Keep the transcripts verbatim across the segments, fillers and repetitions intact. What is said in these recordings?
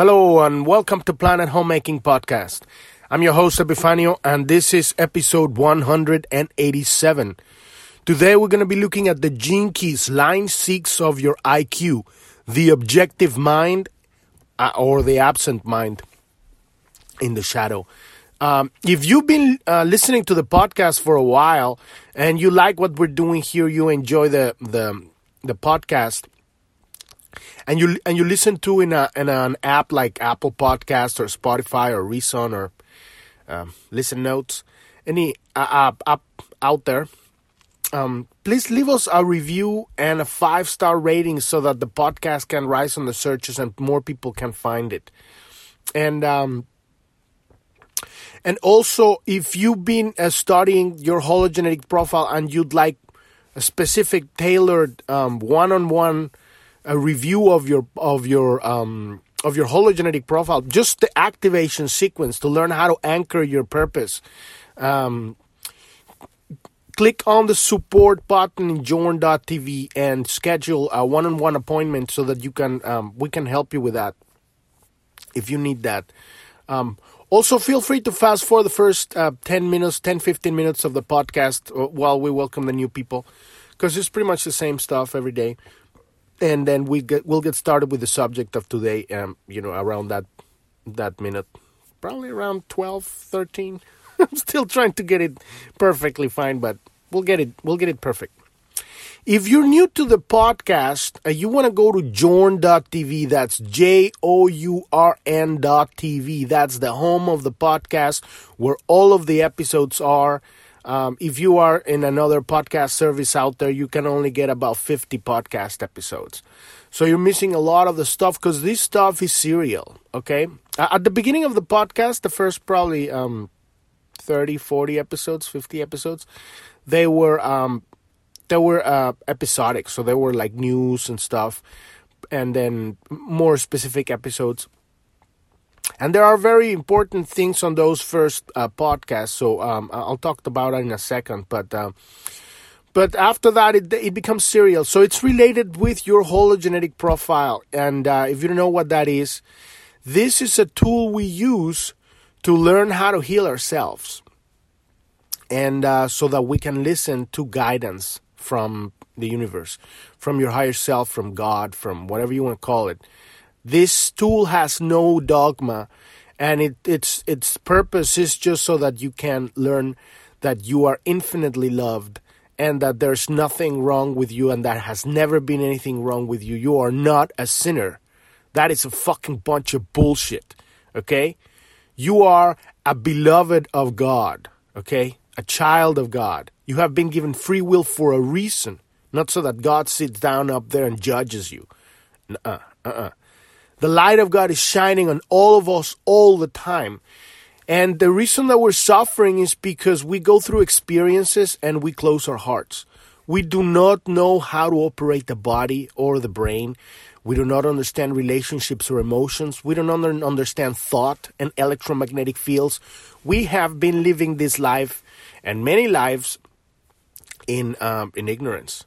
Hello and welcome to Planet Homemaking Podcast. I'm your host Epifanio and this is episode one hundred eighty-seven. Today we're going to be looking at the Gene Keys, Line six of your I Q, the Objective Mind uh, or the Absent Mind in the shadow. Um, if you've been uh, listening to the podcast for a while and you like what we're doing here, you enjoy the the, the podcast, And you and you listen to in a in an app like Apple Podcast or Spotify or Reason or um, Listen Notes, any uh, app, app out there, um, please leave us a review and a five-star rating so that the podcast can rise on the searches and more people can find it. And um, and also, if you've been uh, studying your hologenetic profile and you'd like a specific tailored um, one-on-one a review of your of your um, of your hologenetic profile, just the activation sequence to learn how to anchor your purpose. Um, click on the support button in Journ dot T V and schedule a one-on-one appointment so that you can um, we can help you with that if you need that. Um, also, feel free to fast forward the first uh, ten minutes, ten fifteen minutes of the podcast while we welcome the new people, because it's pretty much the same stuff every day. And then we get, we'll get started with the subject of today, um, you know, around that that minute. Probably around twelve, thirteen. I'm still trying to get it perfectly fine, but we'll get it We'll get it perfect. If you're new to the podcast, uh, you want to go to Journ dot T V. That's J O U R N dot T V. That's the home of the podcast where all of the episodes are. Um, if you are in another podcast service out there, you can only get about fifty podcast episodes. So you're missing a lot of the stuff because this stuff is serial, okay? At the beginning of the podcast, the first probably um, thirty, forty episodes, fifty episodes, they were um, they were uh, episodic. So they were like news and stuff, and then more specific episodes. And there are very important things on those first uh, podcasts, so um, I'll talk about it in a second. But uh, but after that, it, it becomes serial. So it's related with your hologenetic profile. And uh, if you don't know what that is, this is a tool we use to learn how to heal ourselves. And uh, so that we can listen to guidance from the universe, from your higher self, from God, from whatever you want to call it. This tool has no dogma, and it, it's its purpose is just so that you can learn that you are infinitely loved and that there's nothing wrong with you and that has never been anything wrong with you. You are not a sinner. That is a fucking bunch of bullshit, okay? You are a beloved of God, okay? A child of God. You have been given free will for a reason, not so that God sits down up there and judges you. Uh-uh, uh-uh. The light of God is shining on all of us all the time. And the reason that we're suffering is because we go through experiences and we close our hearts. We do not know how to operate the body or the brain. We do not understand relationships or emotions. We don't understand thought and electromagnetic fields. We have been living this life and many lives in um, in ignorance.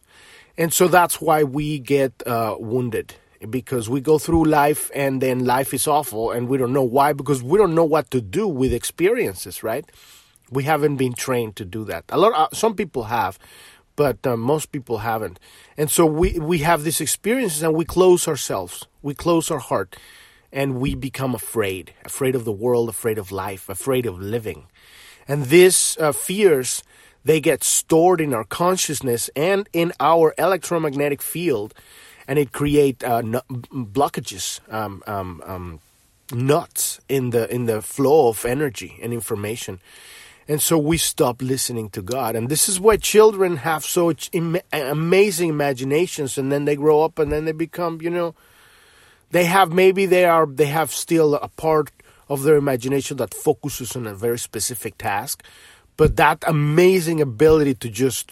And so that's why we get uh, wounded. Because we go through life and then life is awful and we don't know why, because we don't know what to do with experiences, right? We haven't been trained to do that. A lot, uh, some people have, but uh, most people haven't. And so we, we have these experiences and we close ourselves. We close our heart and we become afraid, afraid of the world, afraid of life, afraid of living. And these uh, fears, they get stored in our consciousness and in our electromagnetic field. And it create uh, n- blockages, um, um, um, knots in the in the flow of energy and information, and so we stop listening to God. And this is why children have so im- amazing imaginations, and then they grow up, and then they become, you know, they have maybe they are they have still a part of their imagination that focuses on a very specific task, but that amazing ability to just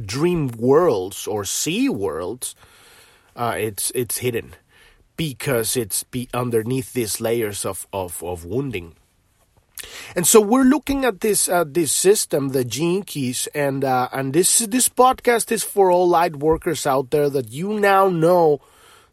dream worlds or see worlds. Uh, it's it's hidden because it's be underneath these layers of, of, of wounding. And so we're looking at this uh, this system, the Gene Keys, and uh, and this this podcast is for all light workers out there that you now know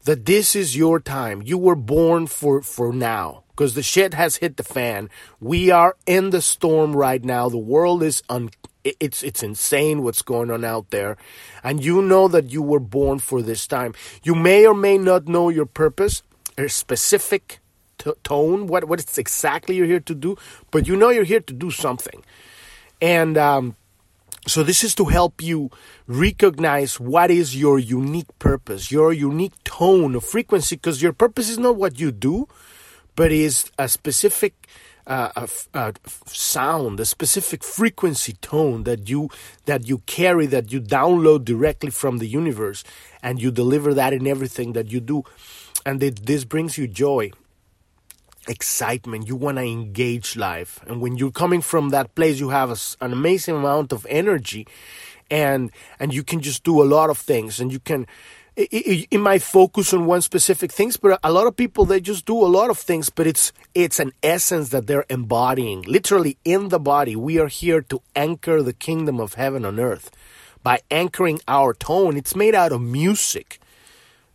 that this is your time. You were born for, for now, because the shit has hit the fan. We are in the storm right now. The world is un- it's it's insane what's going on out there. And you know that you were born for this time. You may or may not know your purpose, your specific t- tone, what, what it's exactly you're here to do, but you know you're here to do something. And um, so this is to help you recognize what is your unique purpose, your unique tone of frequency, because your purpose is not what you do, but is a specific uh, a, a sound, a specific frequency tone that you that you carry, that you download directly from the universe, and you deliver that in everything that you do. And it, this brings you joy, excitement. You want to engage life. And when you're coming from that place, you have a, an amazing amount of energy, and and you can just do a lot of things. And you can, it, it, it might focus on one specific things, but a lot of people, they just do a lot of things, but it's it's an essence that they're embodying, literally in the body. We are here to anchor the kingdom of heaven on earth by anchoring our tone. It's made out of music.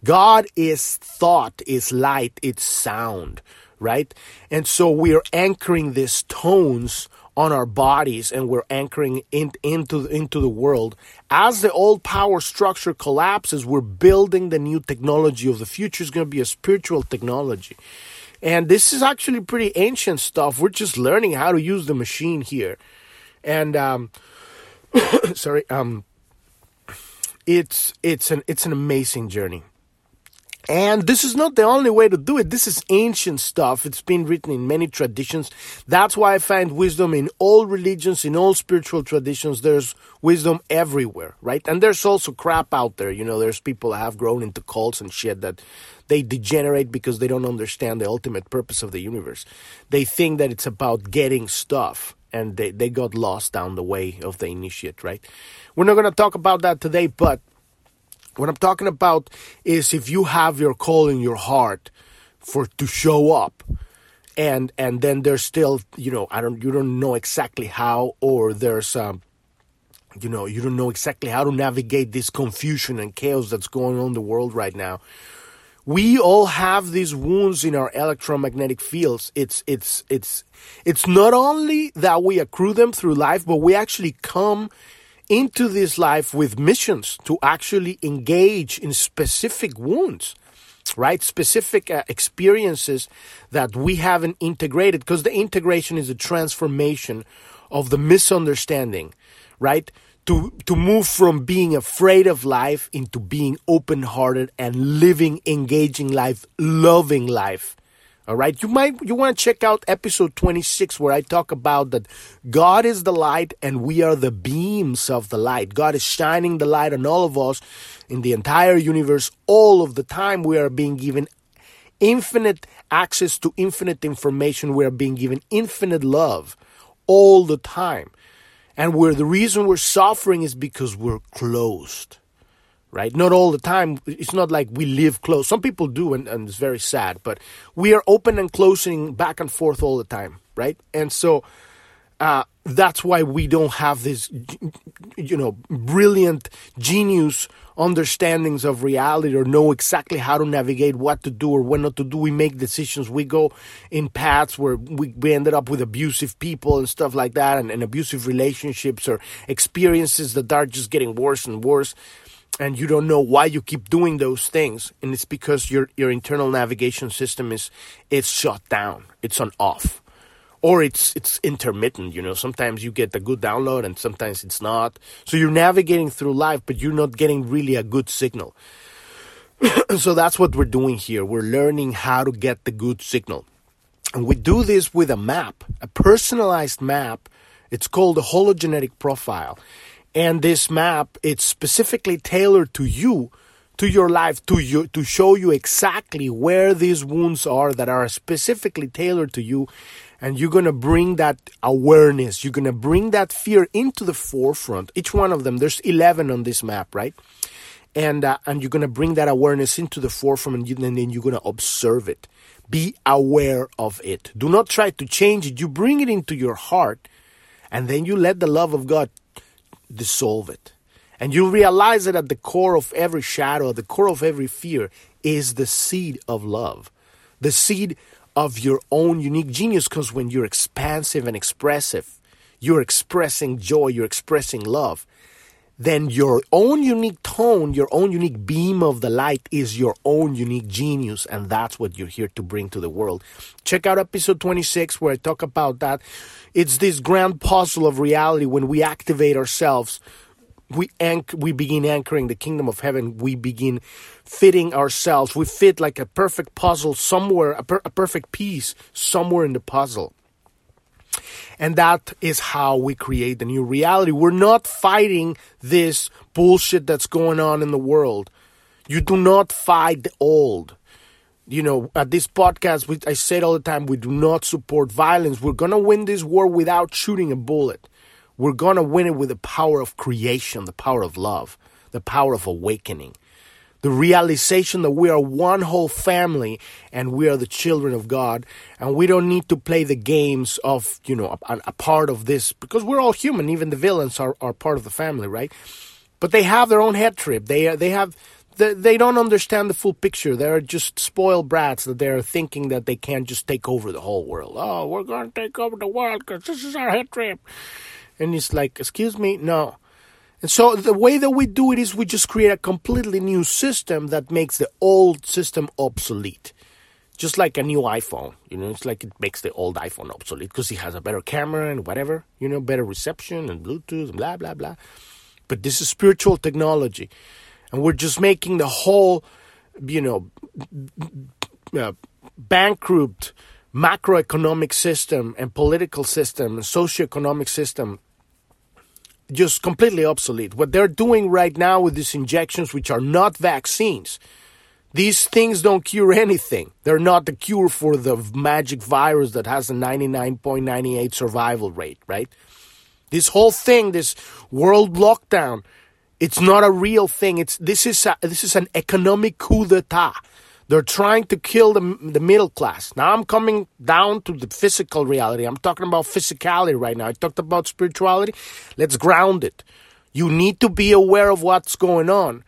God is thought, is light, it's sound, right? And so we are anchoring these tones on our bodies, and we're anchoring in, into, into the world. As the old power structure collapses, we're building the new technology of the future. It's going to be a spiritual technology. And this is actually pretty ancient stuff. We're just learning how to use the machine here. And, um, sorry, um, it's, it's an, it's an amazing journey. And this is not the only way to do it. This is ancient stuff. It's been written in many traditions. That's why I find wisdom in all religions, in all spiritual traditions. There's wisdom everywhere, right? And there's also crap out there. You know, there's people that have grown into cults and shit that they degenerate because they don't understand the ultimate purpose of the universe. They think that it's about getting stuff, and they, they got lost down the way of the initiate, right? We're not going to talk about that today, but what I'm talking about is if you have your call in your heart for to show up, and and then there's still, you know, I don't you don't know exactly how, or there's um you know you don't know exactly how to navigate this confusion and chaos that's going on in the world right now. We all have these wounds in our electromagnetic fields. It's it's it's it's not only that we accrue them through life, but we actually come into this life with missions to actually engage in specific wounds, right? Specific uh, experiences that we haven't integrated, because the integration is a transformation of the misunderstanding, right? To, to move from being afraid of life into being open-hearted and living, engaging life, loving life. All right, you might you want to check out episode twenty-six, where I talk about that God is the light and we are the beams of the light. God is shining the light on all of us in the entire universe all of the time. We are being given infinite access to infinite information. We are being given infinite love all the time. And we're, the reason we're suffering is because we're closed, right? Not all the time. It's not like we live close. Some people do, and, and it's very sad, but we are open and closing back and forth all the time, right? And so uh, that's why we don't have this, you know, brilliant, genius understandings of reality, or know exactly how to navigate, what to do or what not to do. We make decisions. We go in paths where we, we ended up with abusive people and stuff like that, and, and abusive relationships or experiences that are just getting worse and worse. And you don't know why you keep doing those things. And it's because your your internal navigation system is it's shut down. It's on off. Or it's it's intermittent, you know. Sometimes you get a good download and sometimes it's not. So you're navigating through life, but you're not getting really a good signal. So that's what we're doing here. We're learning how to get the good signal. And we do this with a map, a personalized map. It's called the Hologenetic Profile. And this map, it's specifically tailored to you, to your life, to you, to show you exactly where these wounds are that are specifically tailored to you. And you're going to bring that awareness. You're going to bring that fear into the forefront. Each one of them, there's eleven on this map, right? And uh, and you're going to bring that awareness into the forefront, and, you, and then you're going to observe it. Be aware of it. Do not try to change it. You bring it into your heart, and then you let the love of God dissolve it, And you realize that at the core of every shadow, at the core of every fear, is the seed of love. The seed of your own unique genius, because when you're expansive and expressive, you're expressing joy, you're expressing love, then your own unique tone, your own unique beam of the light is your own unique genius, and that's what you're here to bring to the world. Check out episode twenty-six where I talk about that. It's this grand puzzle of reality. When we activate ourselves, we anch- we begin anchoring the kingdom of heaven. We begin fitting ourselves. We fit like a perfect puzzle somewhere, a, per- a perfect piece somewhere in the puzzle. And that is how we create the new reality. We're not fighting this bullshit that's going on in the world. You do not fight the old. You know, at this podcast, we, I say it all the time, we do not support violence. We're going to win this war without shooting a bullet. We're going to win it with the power of creation, the power of love, the power of awakening. The realization that we are one whole family and we are the children of God, and we don't need to play the games of, you know, a, a part of this, because we're all human. Even the villains are, are part of the family, right? But they have their own head trip. They they have they, they don't understand the full picture. They're just spoiled brats that they're thinking that they can't just take over the whole world. Oh, we're going to take over the world because this is our head trip. And it's like, excuse me, no. And so the way that we do it is we just create a completely new system that makes the old system obsolete. Just like a new iPhone, you know, it's like it makes the old iPhone obsolete because it has a better camera and whatever, you know, better reception and Bluetooth and blah, blah, blah. But this is spiritual technology. And we're just making the whole, you know, uh, bankrupt macroeconomic system and political system and socioeconomic system just completely obsolete. What they're doing right now with these injections, which are not vaccines, these things don't cure anything. They're not the cure for the magic virus that has a ninety-nine point nine eight survival rate, right? This whole thing, this world lockdown, it's not a real thing. It's this is a, this is an economic coup d'etat. They're trying to kill the, the middle class. Now I'm coming down to the physical reality. I'm talking about physicality right now. I talked about spirituality. Let's ground it. You need to be aware of what's going on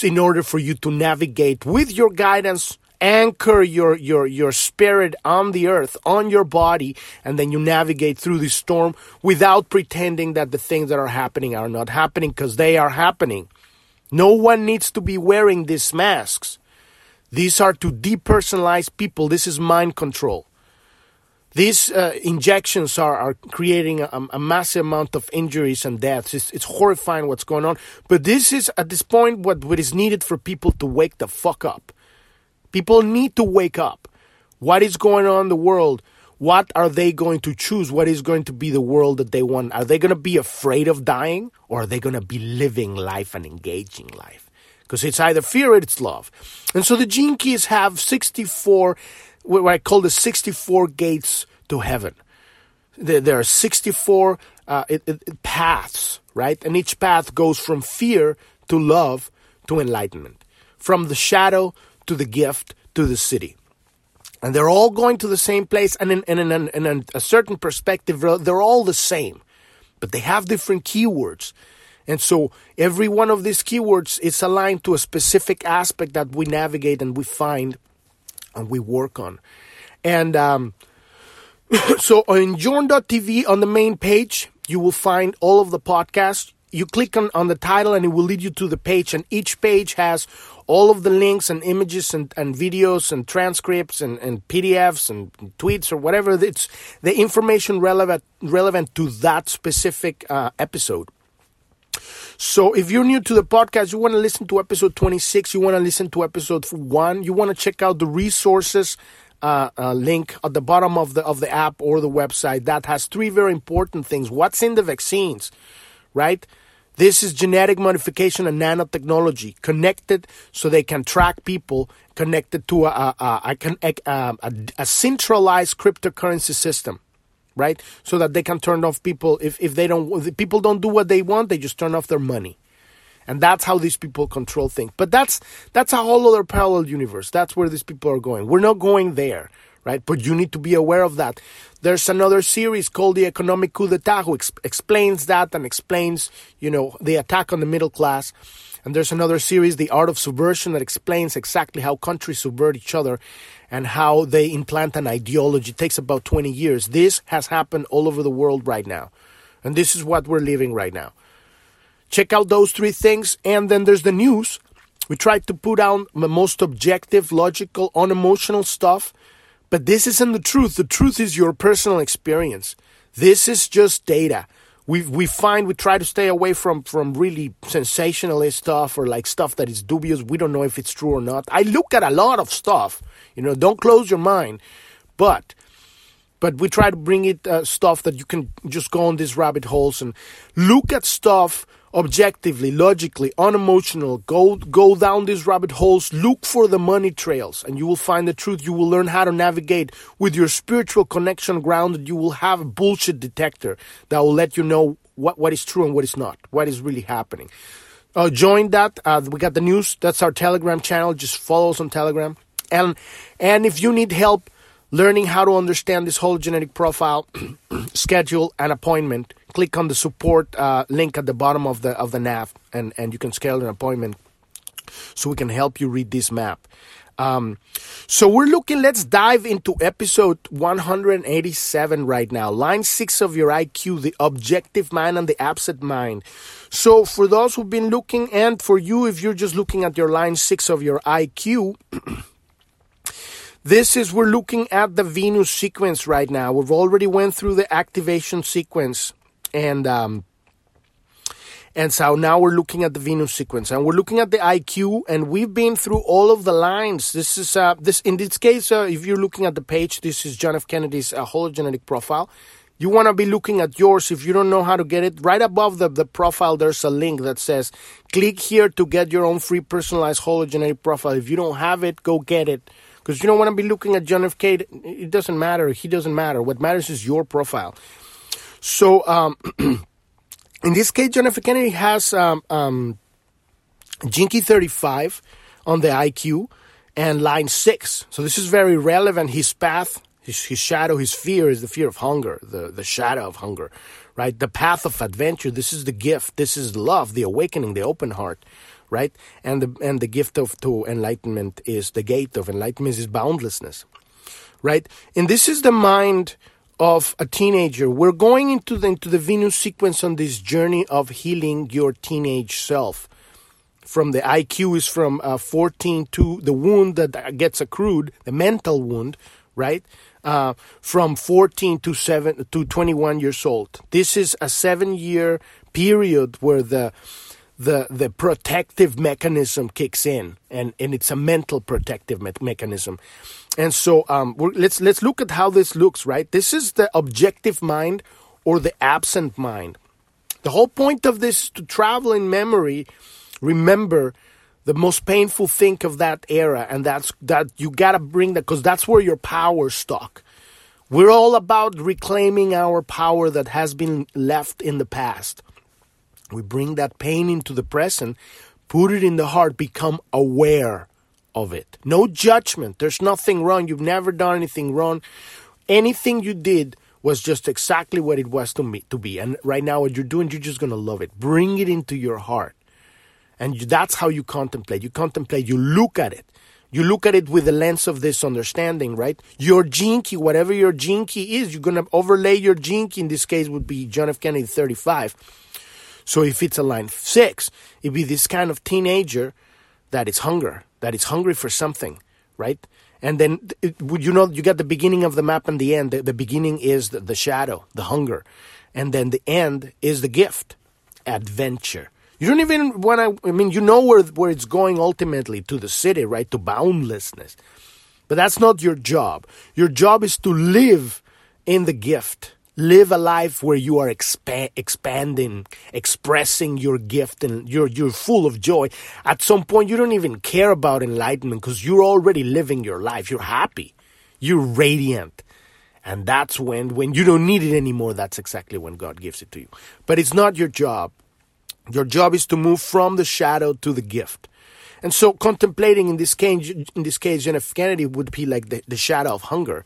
in order for you to navigate with your guidance, anchor your, your, your spirit on the earth, on your body, and then you navigate through this storm without pretending that the things that are happening are not happening, because they are happening. No one needs to be wearing these masks. These are to depersonalize people. This is mind control. These uh, injections are, are creating a, a massive amount of injuries and deaths. It's, it's horrifying what's going on. But this is, at this point, what, what is needed for people to wake the fuck up. People need to wake up. What is going on in the world? What are they going to choose? What is going to be the world that they want? Are they going to be afraid of dying? Or are they going to be living life and engaging life? Because it's either fear or it's love. And so the Gene Keys have sixty-four, what I call the sixty-four gates to heaven. There are sixty-four uh, it, it, paths, right? And each path goes from fear to love to enlightenment. From the shadow to the gift to the city. And they're all going to the same place. And in, in, in, in, in a certain perspective, they're all the same. But they have different keywords. And so every one of these keywords is aligned to a specific aspect that we navigate and we find and we work on. And um, so on Journ dot T V, on the main page, you will find all of the podcasts. You click on, on the title and it will lead you to the page. And each page has all of the links and images and, and videos and transcripts and, and P D Fs and, and tweets or whatever. It's the information relevant, relevant to that specific uh, episode. So if you're new to the podcast, you want to listen to episode twenty-six, you want to listen to episode one, you want to check out the resources uh, uh, link at the bottom of the of the app or the website. That has three very important things. What's in the vaccines, right? This is genetic modification and nanotechnology connected so they can track people, connected to a, a, a, a, a, a centralized cryptocurrency system. Right, so that they can turn off people if, if they don't. If people don't do what they want, they just turn off their money, and that's how these people control things. But that's that's a whole other parallel universe. That's where these people are going. We're not going there. right? But you need to be aware of that. There's another series called The Economic Coup d'Etat, who ex- explains that and explains, you know, the attack on the middle class. And there's another series, The Art of Subversion, that explains exactly how countries subvert each other and how they implant an ideology. It takes about twenty years. This has happened all over the world right now. And this is what we're living right now. Check out those three things. And then there's the news. We tried to put out the most objective, logical, unemotional stuff. But this isn't the truth. The truth is your personal experience. This is just data. We we find, we try to stay away from, from really sensationalist stuff or like stuff that is dubious. We don't know if it's true or not. I look at a lot of stuff. You know, don't close your mind. But but we try to bring it uh, stuff that you can just go on these rabbit holes and look at stuff objectively, logically, unemotional. Go go down these rabbit holes. Look for the money trails and you will find the truth. You will learn how to navigate with your spiritual connection grounded. You will have a bullshit detector that will let you know what, what is true and what is not, what is really happening. Uh, join that. Uh, we got the news. That's our Telegram channel. Just follow us on Telegram. And, and if you need help learning how to understand this whole genetic profile, schedule an appointment. Click on the support uh, link at the bottom of the of the nav, and, and you can schedule an appointment so we can help you read this map. Um, so we're looking, let's dive into episode one eighty-seven right now. Line six of your I Q, the objective mind and the absent mind. So for those who've been looking, and for you, if you're just looking at your line six of your I Q... This is, we're looking at the Venus sequence right now. We've already went through the activation sequence. And um, and so now we're looking at the Venus sequence. And we're looking at the I Q. And we've been through all of the lines. This is, uh, this in this case, uh, if you're looking at the page, this is John F. Kennedy's uh, Hologenetic Profile. You want to be looking at yours. If you don't know how to get it, right above the, the profile, there's a link that says, click here to get your own free personalized Hologenetic Profile. If you don't have it, go get it. Because you don't want to be looking at John F. Kennedy. It doesn't matter. He doesn't matter. What matters is your profile. So um, in this case, John F. Kennedy has um, um, Gene Key thirty-five on the I Q and line six. So this is very relevant. His path, his, his shadow, his fear is the fear of hunger, the, the shadow of hunger, right? The path of adventure. This is the gift. This is love, the awakening, the open heart. Right? And the and the gift of to enlightenment is the gate of enlightenment is boundlessness. Right? And this is the mind of a teenager. We're going into the into the Venus sequence on this journey of healing your teenage self. From the I Q is from uh, fourteen to the wound that gets accrued, the mental wound, right? Uh, from fourteen to seven to twenty-one years old. This is a seven-year period where the The, the protective mechanism kicks in, and, and it's a mental protective me- mechanism. And so um, we're, let's let's look at how this looks, right? This is the objective mind or the absent mind. The whole point of this is to travel in memory, remember the most painful thing of that era, and that's that you got to bring that because that's where your power's stuck. We're all about reclaiming our power that has been left in the past. We bring that pain into the present, put it in the heart, become aware of it. No judgment. There's nothing wrong. You've never done anything wrong. Anything you did was just exactly what it was to me to be. And right now what you're doing, you're just going to love it. Bring it into your heart. And that's how you contemplate. You contemplate. You look at it. You look at it with the lens of this understanding, right? Your gene key, whatever your gene key is, you're going to overlay your gene key. In this case would be John F. Kennedy thirty-five. So if it's a line six, it'd be this kind of teenager that is hunger, that is hungry for something, right? And then, it, you know, you got the beginning of the map and the end. The, the beginning is the, the shadow, the hunger. And then the end is the gift, adventure. You don't even want to, I mean, you know where, where it's going ultimately, to the city, right? To boundlessness. But that's not your job. Your job is to live in the gift. Live a life where you are expa- expanding, expressing your gift, and you're you're full of joy. At some point, you don't even care about enlightenment because you're already living your life. You're happy. You're radiant. And that's when, when you don't need it anymore, that's exactly when God gives it to you. But it's not your job. Your job is to move from the shadow to the gift. And so contemplating in this case, in this case, John F. Kennedy would be like the, the shadow of hunger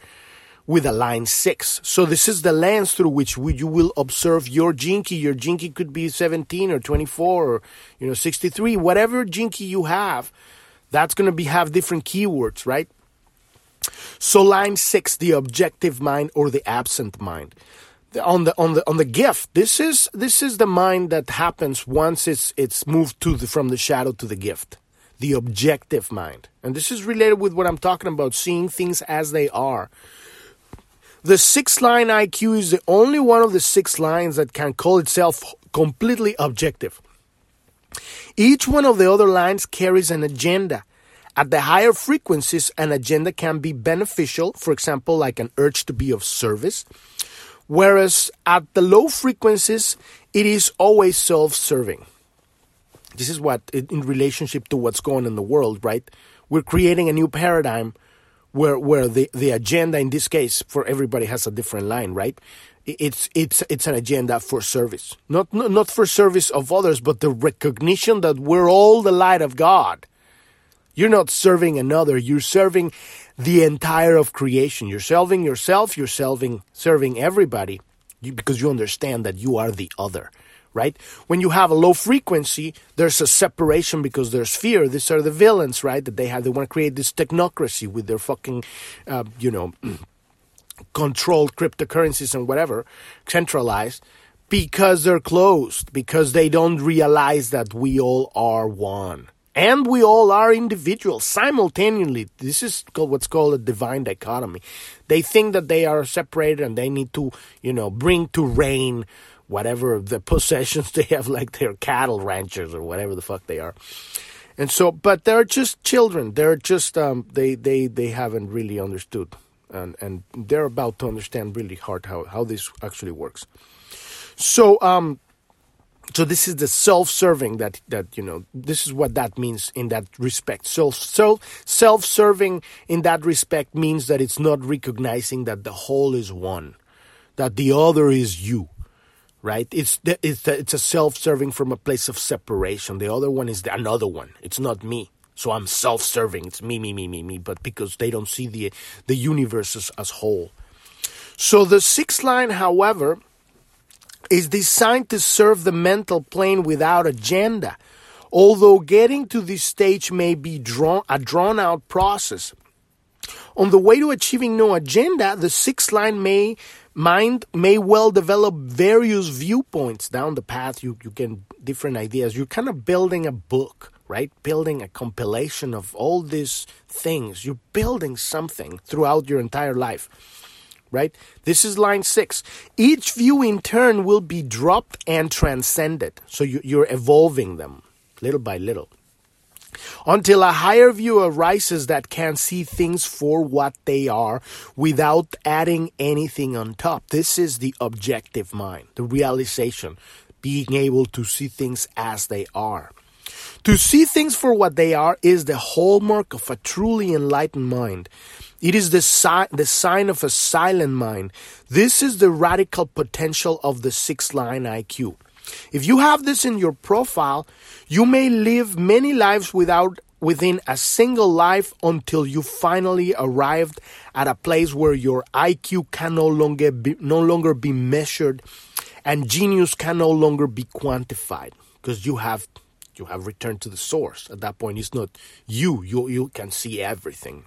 with a line six. So this is the lens through which we, you will observe your gene key. Your gene key could be seventeen or twenty-four or, you know, sixty-three, whatever gene key you have, that's going to be have different keywords, right? So line six, the objective mind or the absent mind. On the on the on the gift, this is this is the mind that happens once it's it's moved to the, from the shadow to the gift, the objective mind, and this is related with what I'm talking about, seeing things as they are. The sixth line I Q is the only one of the six lines that can call itself completely objective. Each one of the other lines carries an agenda. At the higher frequencies, an agenda can be beneficial, for example, like an urge to be of service. Whereas at the low frequencies, it is always self-serving. This is what, in relationship to what's going on in the world, right? We're creating a new paradigm where where the, the agenda, in this case, for everybody has a different line, right? It's it's it's an agenda for service. Not not for service of others, but the recognition that we're all the light of God. You're not serving another, you're serving the entire of creation. You're serving yourself, you're serving, serving everybody, you, because you understand that you are the other, right? When you have a low frequency, there's a separation because there's fear. These are the villains, right? That they have, they want to create this technocracy with their fucking, uh, you know, controlled cryptocurrencies and whatever, centralized, because they're closed, because they don't realize that we all are one. And we all are individuals simultaneously. This is called what's called a divine dichotomy. They think that they are separated and they need to, you know, bring to reign whatever the possessions they have, like their cattle ranchers or whatever the fuck they are. And so, but they're just children. They're just, um, they, they, they haven't really understood. And, and they're about to understand really hard how, how this actually works. So, um... So this is the self-serving that, that, you know, this is what that means in that respect. So, so self-serving in that respect means that it's not recognizing that the whole is one, that the other is you, right? It's the, it's the, it's a self-serving from a place of separation. The other one is the, another one. It's not me. So I'm self-serving. It's me, me, me, me, me. But because they don't see the the universe as, as whole. So the sixth line, however, is designed to serve the mental plane without agenda, although getting to this stage may be drawn, a drawn-out process. On the way to achieving no agenda, the sixth line may, mind may well develop various viewpoints down the path. You, you get different ideas. You're kind of building a book, right? Building a compilation of all these things. You're building something throughout your entire life. Right? This is line six. Each view in turn will be dropped and transcended. So you, you're evolving them little by little until a higher view arises that can see things for what they are without adding anything on top. This is the objective mind, the realization, being able to see things as they are. To see things for what they are is the hallmark of a truly enlightened mind. It is the, si- the sign of a silent mind. This is the radical potential of the sixth line I Q. If you have this in your profile, you may live many lives without within a single life until you finally arrived at a place where your I Q can no longer be, no longer be measured and genius can no longer be quantified because you have... You have returned to the source. At that point, it's not you. You you can see everything.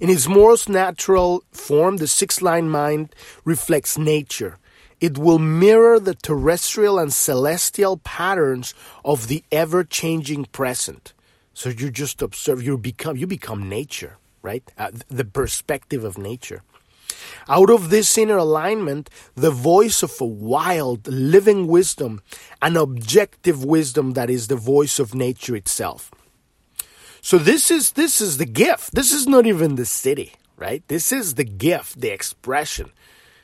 In its most natural form, the sixth line mind reflects nature. It will mirror the terrestrial and celestial patterns of the ever-changing present. So you just observe. You become you become nature, right? Uh, the perspective of nature. Out of this inner alignment, the voice of a wild, living wisdom, an objective wisdom that is the voice of nature itself. So this is this is the gift. This is not even the city, right? This is the gift, the expression.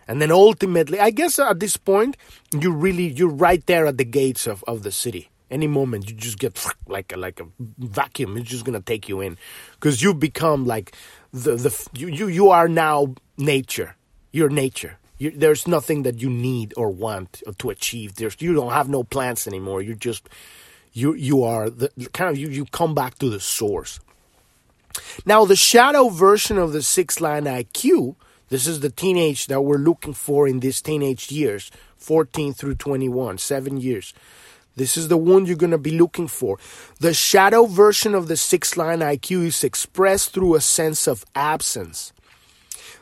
And then ultimately, I guess at this point, you really, you're right there at the gates of, of the city. Any moment, you just get like a, like a vacuum. It's just going to take you in because you become like the, the you, you, you are now nature. You're nature. You're, there's nothing that you need or want to achieve. There's, you don't have no plans anymore. You're just You you are the kind of you you come back to the source. Now the shadow version of the six line I Q. This is the teenage that we're looking for in these teenage years, fourteen through twenty-one, seven years. This is the one you're going to be looking for. The shadow version of the six-line I Q is expressed through a sense of absence.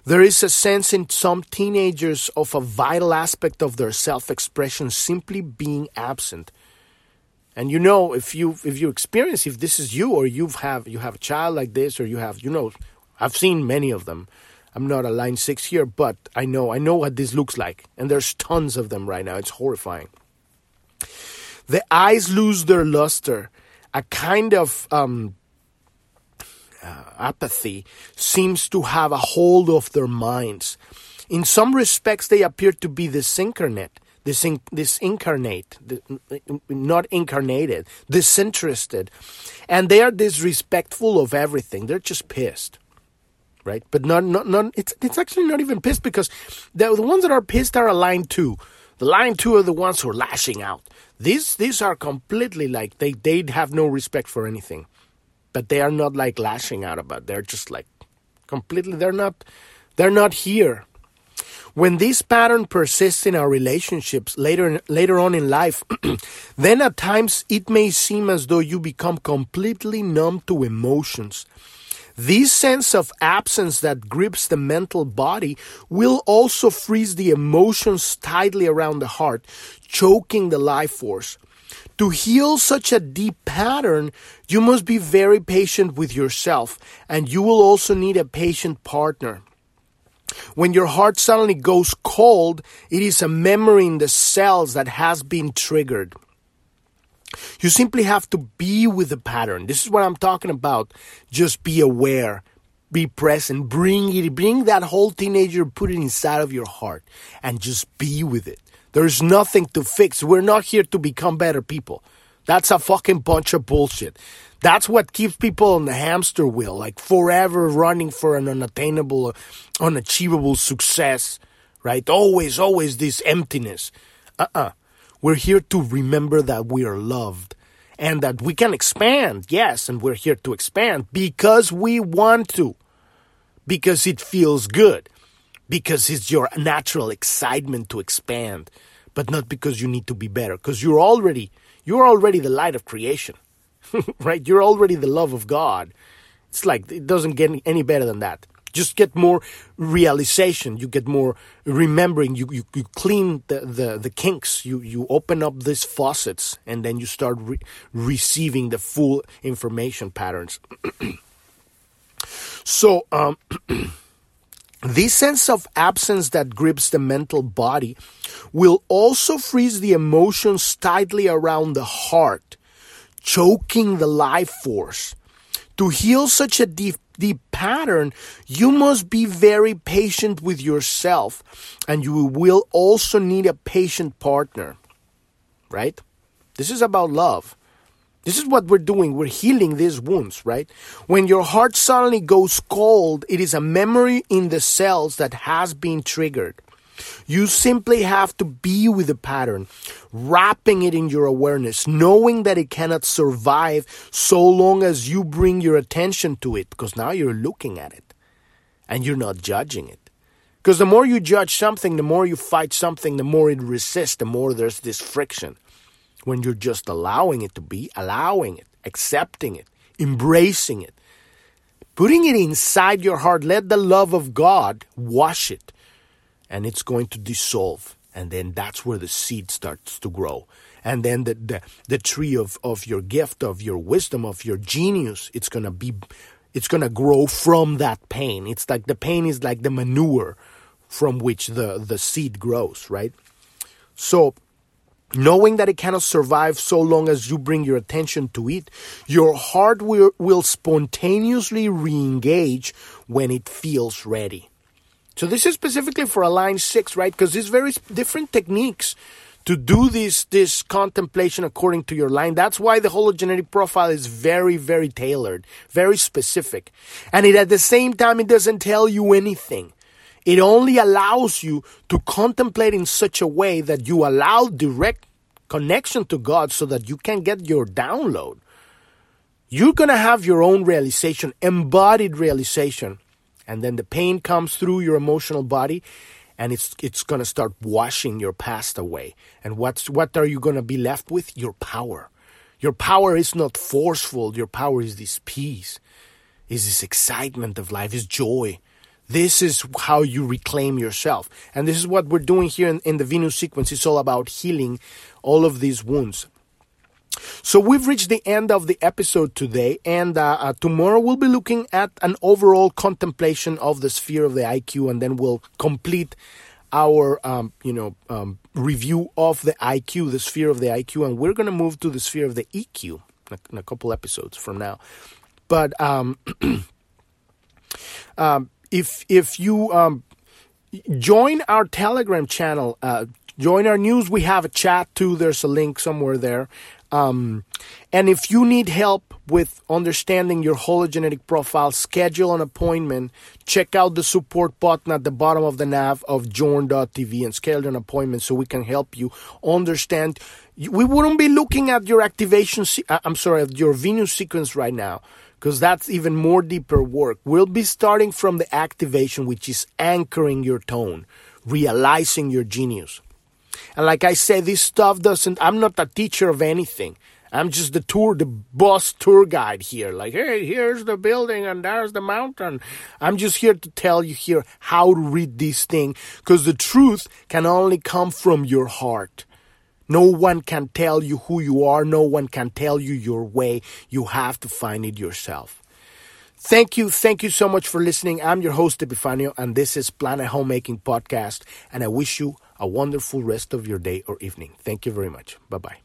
There is a sense in some teenagers of a vital aspect of their self-expression simply being absent. And you know, if you if you experience, if this is you, or you have you have a child like this, or you have, you know, I've seen many of them. I'm not a line six here, but I know I know what this looks like. And there's tons of them right now. It's horrifying. The eyes lose their luster. A kind of um, uh, apathy seems to have a hold of their minds. In some respects, they appear to be disincarnate, disin- disincarnate, not incarnated, disinterested. And they are disrespectful of everything. They're just pissed. Right, but not, not, not. It's it's actually not even pissed, because the, the ones that are pissed are a line two. The line two are the ones who are lashing out. These these are completely like they they have no respect for anything, but they are not like lashing out about. They're just like completely. They're not they're not here. When this pattern persists in our relationships later later on in life, then at times it may seem as though you become completely numb to emotions. This sense of absence that grips the mental body will also freeze the emotions tightly around the heart, choking the life force. To heal such a deep pattern, you must be very patient with yourself, and you will also need a patient partner. When your heart suddenly goes cold, it is a memory in the cells that has been triggered. You simply have to be with the pattern. This is what I'm talking about. Just be aware, be present, bring it, bring that whole teenager, put it inside of your heart, and just be with it. There's nothing to fix. We're not here to become better people. That's a fucking bunch of bullshit. That's what keeps people on the hamster wheel, like forever running for an unattainable, unachievable success, right? Always, always this emptiness. Uh-uh. We're here to remember that we are loved and that we can expand. Yes, and we're here to expand because we want to, because it feels good, because it's your natural excitement to expand, but not because you need to be better, because you're already, you're already the light of creation, right? You're already the love of God. It's like it doesn't get any better than that. Just get more realization. You get more remembering. You you, you clean the, the, the kinks. You you open up these faucets, and then you start re- receiving the full information patterns. So, um, this sense of absence that grips the mental body will also freeze the emotions tightly around the heart, choking the life force. To heal such a deep The pattern, you must be very patient with yourself, and you will also need a patient partner, right? This is about love. This is what we're doing. We're healing these wounds, right? When your heart suddenly goes cold, it is a memory in the cells that has been triggered. You simply have to be with the pattern, wrapping it in your awareness, knowing that it cannot survive so long as you bring your attention to it, because now you're looking at it and you're not judging it. Because the more you judge something, the more you fight something, the more it resists, the more there's this friction. When you're just allowing it to be, allowing it, accepting it, embracing it, putting it inside your heart, let the love of God wash it. And it's going to dissolve. And then that's where the seed starts to grow. And then the the, the tree of, of your gift, of your wisdom, of your genius, it's going to be, it's going to grow from that pain. It's like the pain is like the manure from which the, the seed grows, right? So knowing that it cannot survive so long as you bring your attention to it, your heart will, will spontaneously re-engage when it feels ready. So this is specifically for a line six, right? Because there's very different techniques to do this this contemplation according to your line. That's why the hologenetic profile is very, very tailored, very specific. And it at the same time, it doesn't tell you anything. It only allows you to contemplate in such a way that you allow direct connection to God so that you can get your download, you're going to have your own realization, embodied realization. And then the pain comes through your emotional body, and it's it's going to start washing your past away. And what's what are you going to be left with? Your power. Your power is not forceful. Your power is this peace, is this excitement of life, is joy. This is how you reclaim yourself. And this is what we're doing here in, in the Venus sequence. It's all about healing all of these wounds. So we've reached the end of the episode today, and uh, uh, tomorrow we'll be looking at an overall contemplation of the sphere of the I Q, and then we'll complete our um, you know um, review of the I Q, the sphere of the I Q, and we're going to move to the sphere of the E Q in a couple episodes from now. But um, um, if if you um, join our Telegram channel, uh, join our news, we have a chat too. There's a link somewhere there. Um, and if you need help with understanding your hologenetic profile, schedule an appointment, check out the support button at the bottom of the nav of Journ dot T V and schedule an appointment so we can help you understand. We wouldn't be looking at your activation, se- I'm sorry, at your Venus sequence right now, because that's even more deeper work. We'll be starting from the activation, which is anchoring your tone, realizing your genius. And like I said, this stuff doesn't, I'm not a teacher of anything. I'm just the tour, the bus tour guide here. Like, hey, here's the building and there's the mountain. I'm just here to tell you here how to read this thing. Because the truth can only come from your heart. No one can tell you who you are. No one can tell you your way. You have to find it yourself. Thank you. Thank you so much for listening. I'm your host, Epifanio, and this is Planet Homemaking Podcast. And I wish you a wonderful rest of your day or evening. Thank you very much. Bye-bye.